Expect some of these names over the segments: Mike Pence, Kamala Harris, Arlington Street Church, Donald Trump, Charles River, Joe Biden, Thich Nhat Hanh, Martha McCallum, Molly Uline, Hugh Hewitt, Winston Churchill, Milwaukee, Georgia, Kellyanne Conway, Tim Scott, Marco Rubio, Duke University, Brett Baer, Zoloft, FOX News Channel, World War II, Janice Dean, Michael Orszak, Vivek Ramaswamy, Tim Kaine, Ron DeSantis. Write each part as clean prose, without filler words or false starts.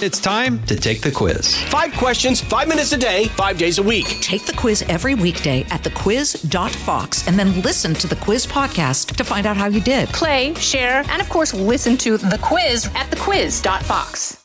It's time to take the quiz. 5 questions, 5 minutes a day, 5 days a week. Take the quiz every weekday at thequiz.fox and then listen to the quiz podcast to find out how you did. Play, share, and of course, listen to the quiz at thequiz.fox.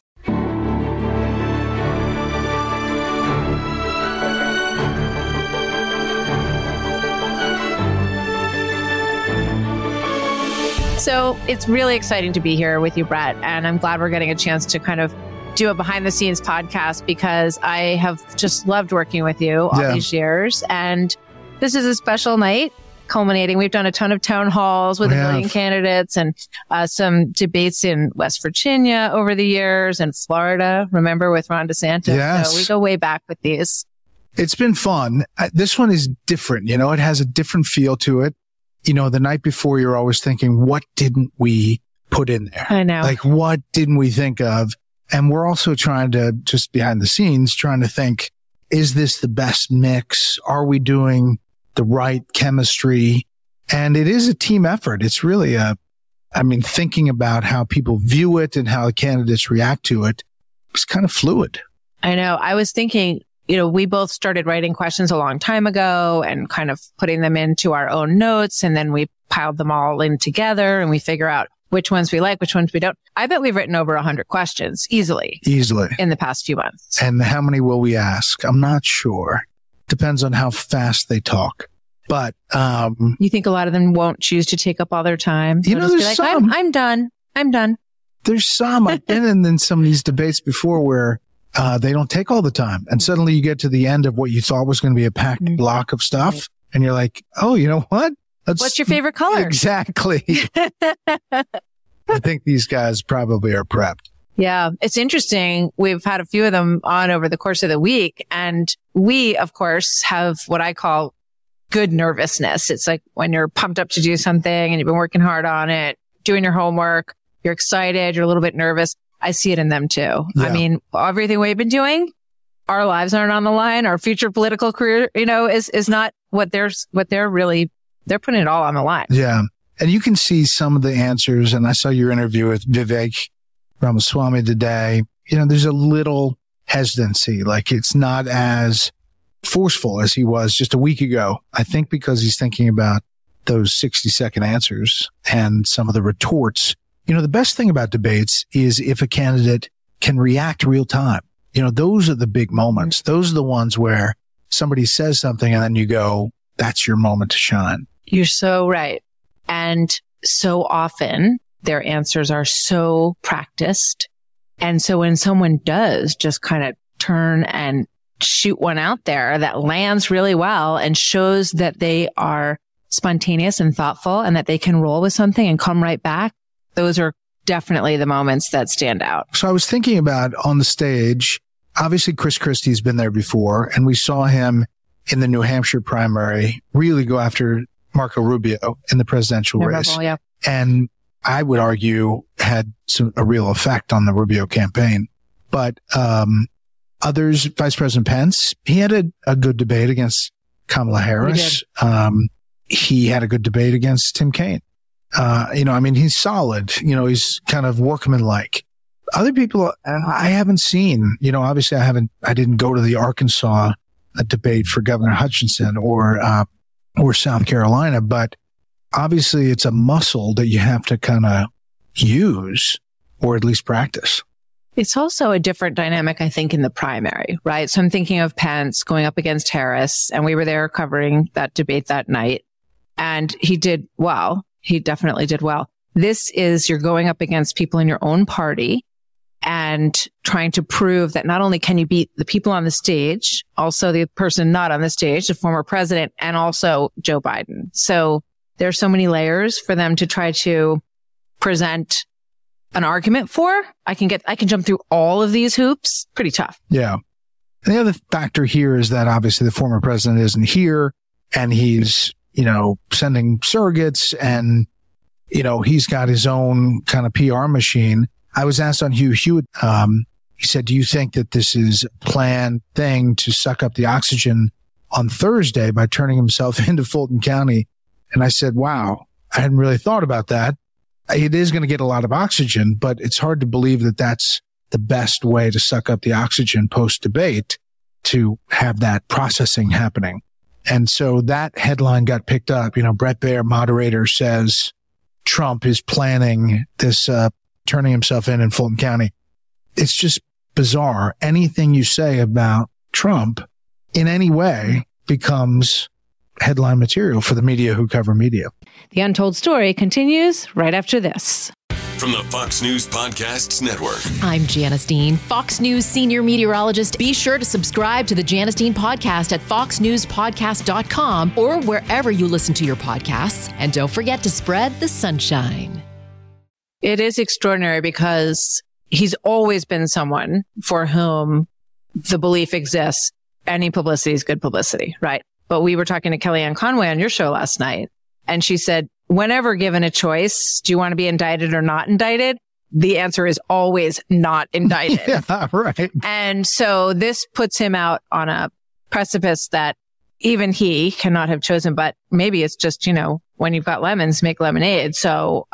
So it's really exciting to be here with you, Brett, and I'm glad we're getting a chance to kind of do a behind the scenes podcast because I have just loved working with you all these years. And this is a special night culminating. We've done a ton of town halls with a million candidates and some debates in West Virginia over the years and Florida, remember, with Ron DeSantis. Yes. So we go way back with these. It's been fun. This one is different. You know, it has a different feel to it. You know, the night before, you're always thinking, what didn't we put in there? I know. Like, what didn't we think of? And we're also trying to, just behind the scenes, trying to think, is this the best mix? Are we doing the right chemistry? And it is a team effort. It's really thinking about how people view it and how the candidates react to it. It's kind of fluid. I know. I was thinking, you know, we both started writing questions a long time ago and kind of putting them into our own notes. And then we piled them all in together and we figure out which ones we like, which ones we don't. I bet we've written over 100 questions easily in the past few months. And how many will we ask? I'm not sure. Depends on how fast they talk. But you think a lot of them won't choose to take up all their time? You know, there's some. I'm done. There's some. I've been in some of these debates before where they don't take all the time. And suddenly you get to the end of what you thought was going to be a packed block of stuff. Right. And you're like, oh, you know what? What's your favorite color? Exactly. I think these guys probably are prepped. Yeah. It's interesting. We've had a few of them on over the course of the week. And we, of course, have what I call good nervousness. It's like when you're pumped up to do something and you've been working hard on it, doing your homework, you're excited, you're a little bit nervous. I see it in them too. Yeah. I mean, everything we've been doing, our lives aren't on the line. Our future political career, you know, is not they're putting it all on the line. Yeah. And you can see some of the answers. And I saw your interview with Vivek Ramaswamy today. You know, there's a little hesitancy. Like, it's not as forceful as he was just a week ago. I think because he's thinking about those 60-second answers and some of the retorts. You know, the best thing about debates is if a candidate can react real time. You know, those are the big moments. Those are the ones where somebody says something and then you go, that's your moment to shine. You're so right. And so often their answers are so practiced. And so when someone does just kind of turn and shoot one out there that lands really well and shows that they are spontaneous and thoughtful and that they can roll with something and come right back, those are definitely the moments that stand out. So I was thinking about on the stage, obviously Chris Christie's been there before, and we saw him in the New Hampshire primary really go after Marco Rubio in the presidential race. Yeah. And I would argue had a real effect on the Rubio campaign. But others, Vice President Pence, he had a good debate against Kamala Harris. He had a good debate against Tim Kaine. He's solid. You know, he's kind of workman-like. Other people I haven't seen. You know, obviously I didn't go to the Arkansas debate for Governor Hutchinson or South Carolina, but obviously it's a muscle that you have to kind of use or at least practice. It's also a different dynamic, I think, in the primary, right? So I'm thinking of Pence going up against Harris, and we were there covering that debate that night, and he did well. He definitely did well. This is, you're going up against people in your own party and trying to prove that not only can you beat the people on the stage, also the person not on the stage, the former president, and also Joe Biden. So there are so many layers for them to try to present an argument for. I can jump through all of these hoops. Pretty tough. Yeah. And the other factor here is that obviously the former president isn't here and he's, you know, sending surrogates and, you know, he's got his own kind of PR machine. I was asked on Hugh Hewitt, he said, do you think that this is a planned thing to suck up the oxygen on Thursday by turning himself into Fulton County? And I said, wow, I hadn't really thought about that. It is going to get a lot of oxygen, but it's hard to believe that that's the best way to suck up the oxygen post-debate to have that processing happening. And so that headline got picked up. You know, Brett Baer, moderator, says Trump is planning this, turning himself in Fulton County. It's just bizarre. Anything you say about Trump in any way becomes headline material for the media who cover media. The Untold Story continues right after this. From the Fox News Podcasts Network. I'm Janice Dean, Fox News senior meteorologist. Be sure to subscribe to the Janice Dean Podcast at foxnewspodcast.com or wherever you listen to your podcasts. And don't forget to spread the sunshine. It is extraordinary because he's always been someone for whom the belief exists. Any publicity is good publicity, right? But we were talking to Kellyanne Conway on your show last night, and she said, whenever given a choice, do you want to be indicted or not indicted? The answer is always not indicted. Yeah, right. And so this puts him out on a precipice that even he cannot have chosen, but maybe it's just, you know, when you've got lemons, make lemonade. So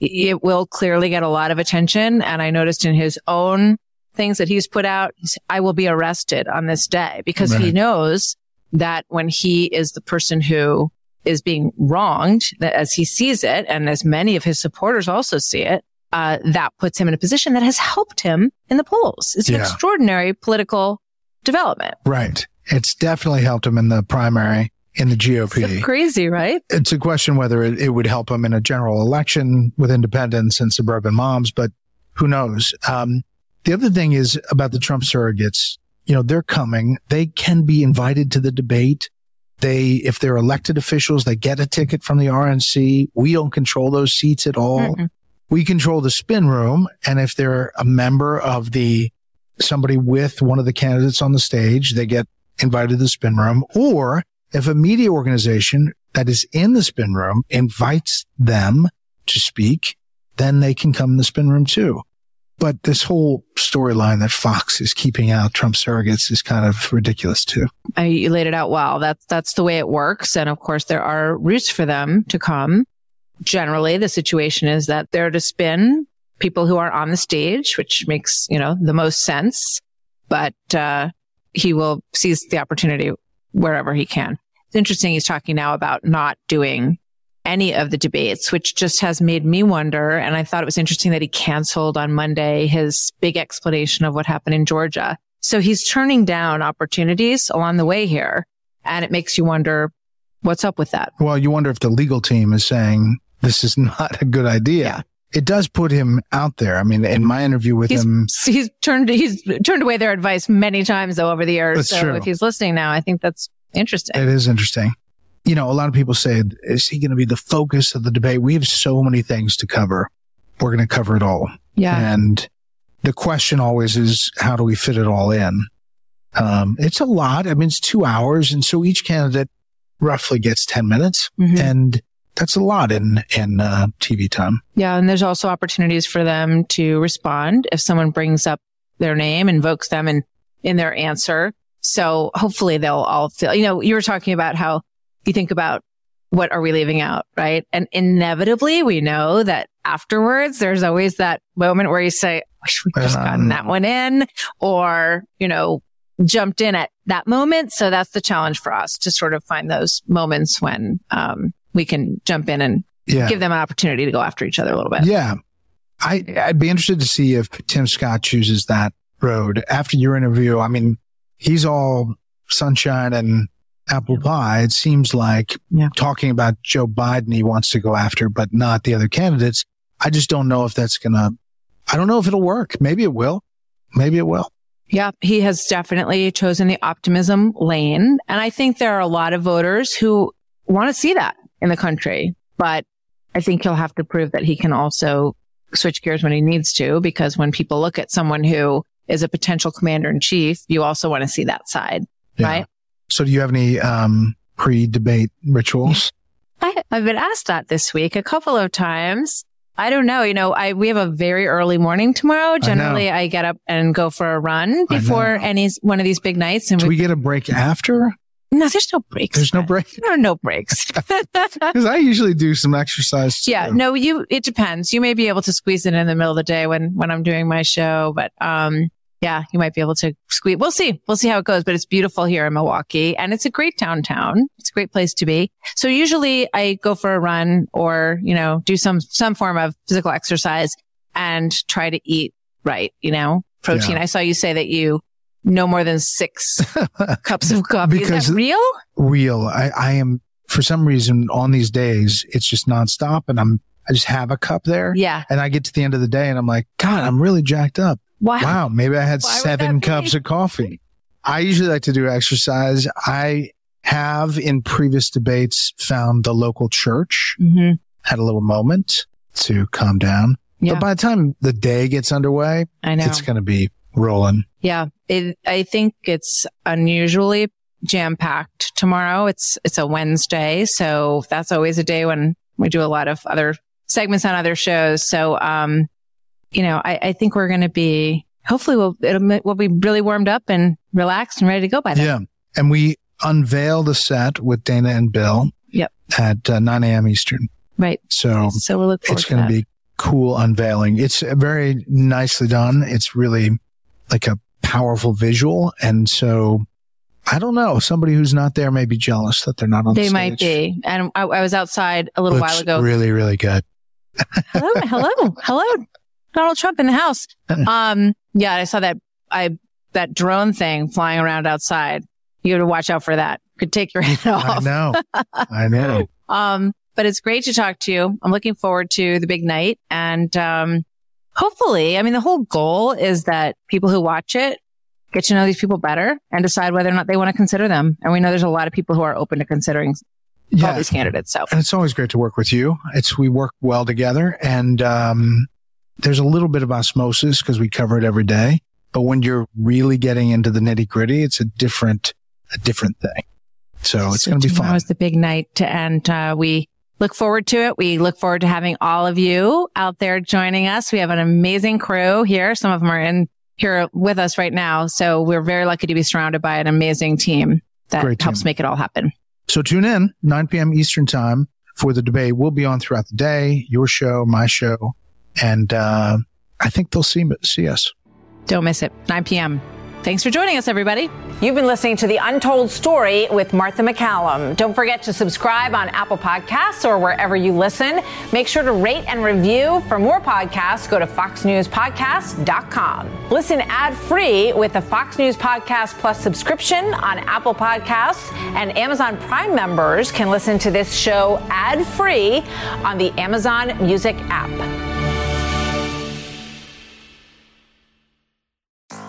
it will clearly get a lot of attention. And I noticed in his own things that he's put out, he said, I will be arrested on this day, because right. He knows that when he is the person who is being wronged, that as he sees it, and as many of his supporters also see it, that puts him in a position that has helped him in the polls. It's an extraordinary political development. Right. It's definitely helped him in the primary, in the GOP. It's crazy, right? It's a question whether it would help him in a general election with independents and suburban moms, but who knows? The other thing is about the Trump surrogates. You know, they're coming. They can be invited to the debate. If they're elected officials, they get a ticket from the RNC. We don't control those seats at all. Mm-mm. We control the spin room. And if they're a member of somebody with one of the candidates on the stage, they get invited to the spin room. Or if a media organization that is in the spin room invites them to speak, then they can come in the spin room too. But this whole storyline that Fox is keeping out Trump surrogates is kind of ridiculous too. You laid it out well. That's the way it works. And of course, there are routes for them to come. Generally, the situation is that they're to spin people who are on the stage, which makes, you know, the most sense. But he will seize the opportunity wherever he can. It's interesting he's talking now about not doing any of the debates, which just has made me wonder. And I thought it was interesting that he canceled on Monday his big explanation of what happened in Georgia. So he's turning down opportunities along the way here. And it makes you wonder what's up with that. Well, you wonder if the legal team is saying this is not a good idea. Yeah. It does put him out there. I mean, in my interview with him, he's turned away their advice many times though over the years. That's true. If he's listening now, I think that's interesting. It is interesting. You know, a lot of people say, is he going to be the focus of the debate? We have so many things to cover. We're going to cover it all. Yeah. And the question always is, how do we fit it all in? It's a lot. I mean, it's 2 hours. And so each candidate roughly gets 10 minutes. Mm-hmm. And that's a lot in TV time. Yeah. And there's also opportunities for them to respond if someone brings up their name, invokes them in their answer. So hopefully they'll all feel, you know, you were talking about how you think about what are we leaving out, right? And inevitably, we know that afterwards, there's always that moment where you say, I wish we'd just gotten that one in, or, you know, jumped in at that moment. So that's the challenge for us, to sort of find those moments when we can jump in and give them an opportunity to go after each other a little bit. Yeah. I'd be interested to see if Tim Scott chooses that road. After your interview, I mean, he's all sunshine and apple pie, it seems like, talking about Joe Biden he wants to go after, but not the other candidates. I just don't know if I don't know if it'll work. Maybe it will. Maybe it will. Yeah, he has definitely chosen the optimism lane. And I think there are a lot of voters who want to see that in the country. But I think he'll have to prove that he can also switch gears when he needs to, because when people look at someone who is a potential commander in chief, you also want to see that side, right? So do you have any pre-debate rituals? I've been asked that this week a couple of times. I don't know. You know, we have a very early morning tomorrow. Generally, I get up and go for a run before any one of these big nights. And do we get a break after? No, there's no breaks. There's no breaks. There are no breaks. Because I usually do some exercise too. Yeah, no, it depends. You may be able to squeeze it in the middle of the day when I'm doing my show, but yeah, you might be able to squeeze. We'll see. We'll see how it goes. But it's beautiful here in Milwaukee and it's a great downtown. It's a great place to be. So usually I go for a run or, you know, do some form of physical exercise and try to eat right, you know, protein. Yeah. I saw you say that you no more than 6 cups of coffee. Because is that real? Real. I am, for some reason, on these days, it's just nonstop and I just have a cup there. Yeah. And I get to the end of the day and I'm like, God, I'm really jacked up. Wow, maybe I had 7 cups of coffee. I usually like to do exercise. I have in previous debates found the local church, had a little moment to calm down. Yeah. But by the time the day gets underway, it's going to be rolling. Yeah, I think it's unusually jam-packed tomorrow. It's a Wednesday, so that's always a day when we do a lot of other segments on other shows. So, you know, I think we're going to be, hopefully we'll be really warmed up and relaxed and ready to go by then. Yeah. And we unveil the set with Dana and Bill at 9 a.m. Eastern. Right. So we'll look forward to that. It's going to be cool unveiling. It's very nicely done. It's really like a powerful visual. And so, I don't know. Somebody who's not there may be jealous that they're not on the stage. They might be. And I was outside a little while ago. Really, really good. Hello. Donald Trump in the house. Yeah, I saw that drone thing flying around outside. You have to watch out for that. Could take your head off. I know. But it's great to talk to you. I'm looking forward to the big night. And hopefully, I mean, the whole goal is that people who watch it get to know these people better and decide whether or not they want to consider them. And we know there's a lot of people who are open to considering all these candidates. So, and it's always great to work with you. We work well together. And there's a little bit of osmosis because we cover it every day. But when you're really getting into the nitty gritty, it's a different thing. So it's going to be fun. Tomorrow's the big night, and we look forward to it. We look forward to having all of you out there joining us. We have an amazing crew here. Some of them are in here with us right now. So we're very lucky to be surrounded by an amazing team that helps make it all happen. So tune in 9 p.m. Eastern time for the debate. We'll be on throughout the day, your show, my show. And I think they'll see us. Don't miss it. 9 p.m. Thanks for joining us, everybody. You've been listening to The Untold Story with Martha McCallum. Don't forget to subscribe on Apple Podcasts or wherever you listen. Make sure to rate and review. For more podcasts, go to foxnewspodcast.com. Listen ad-free with the Fox News Podcast Plus subscription on Apple Podcasts, and Amazon Prime members can listen to this show ad-free on the Amazon Music app.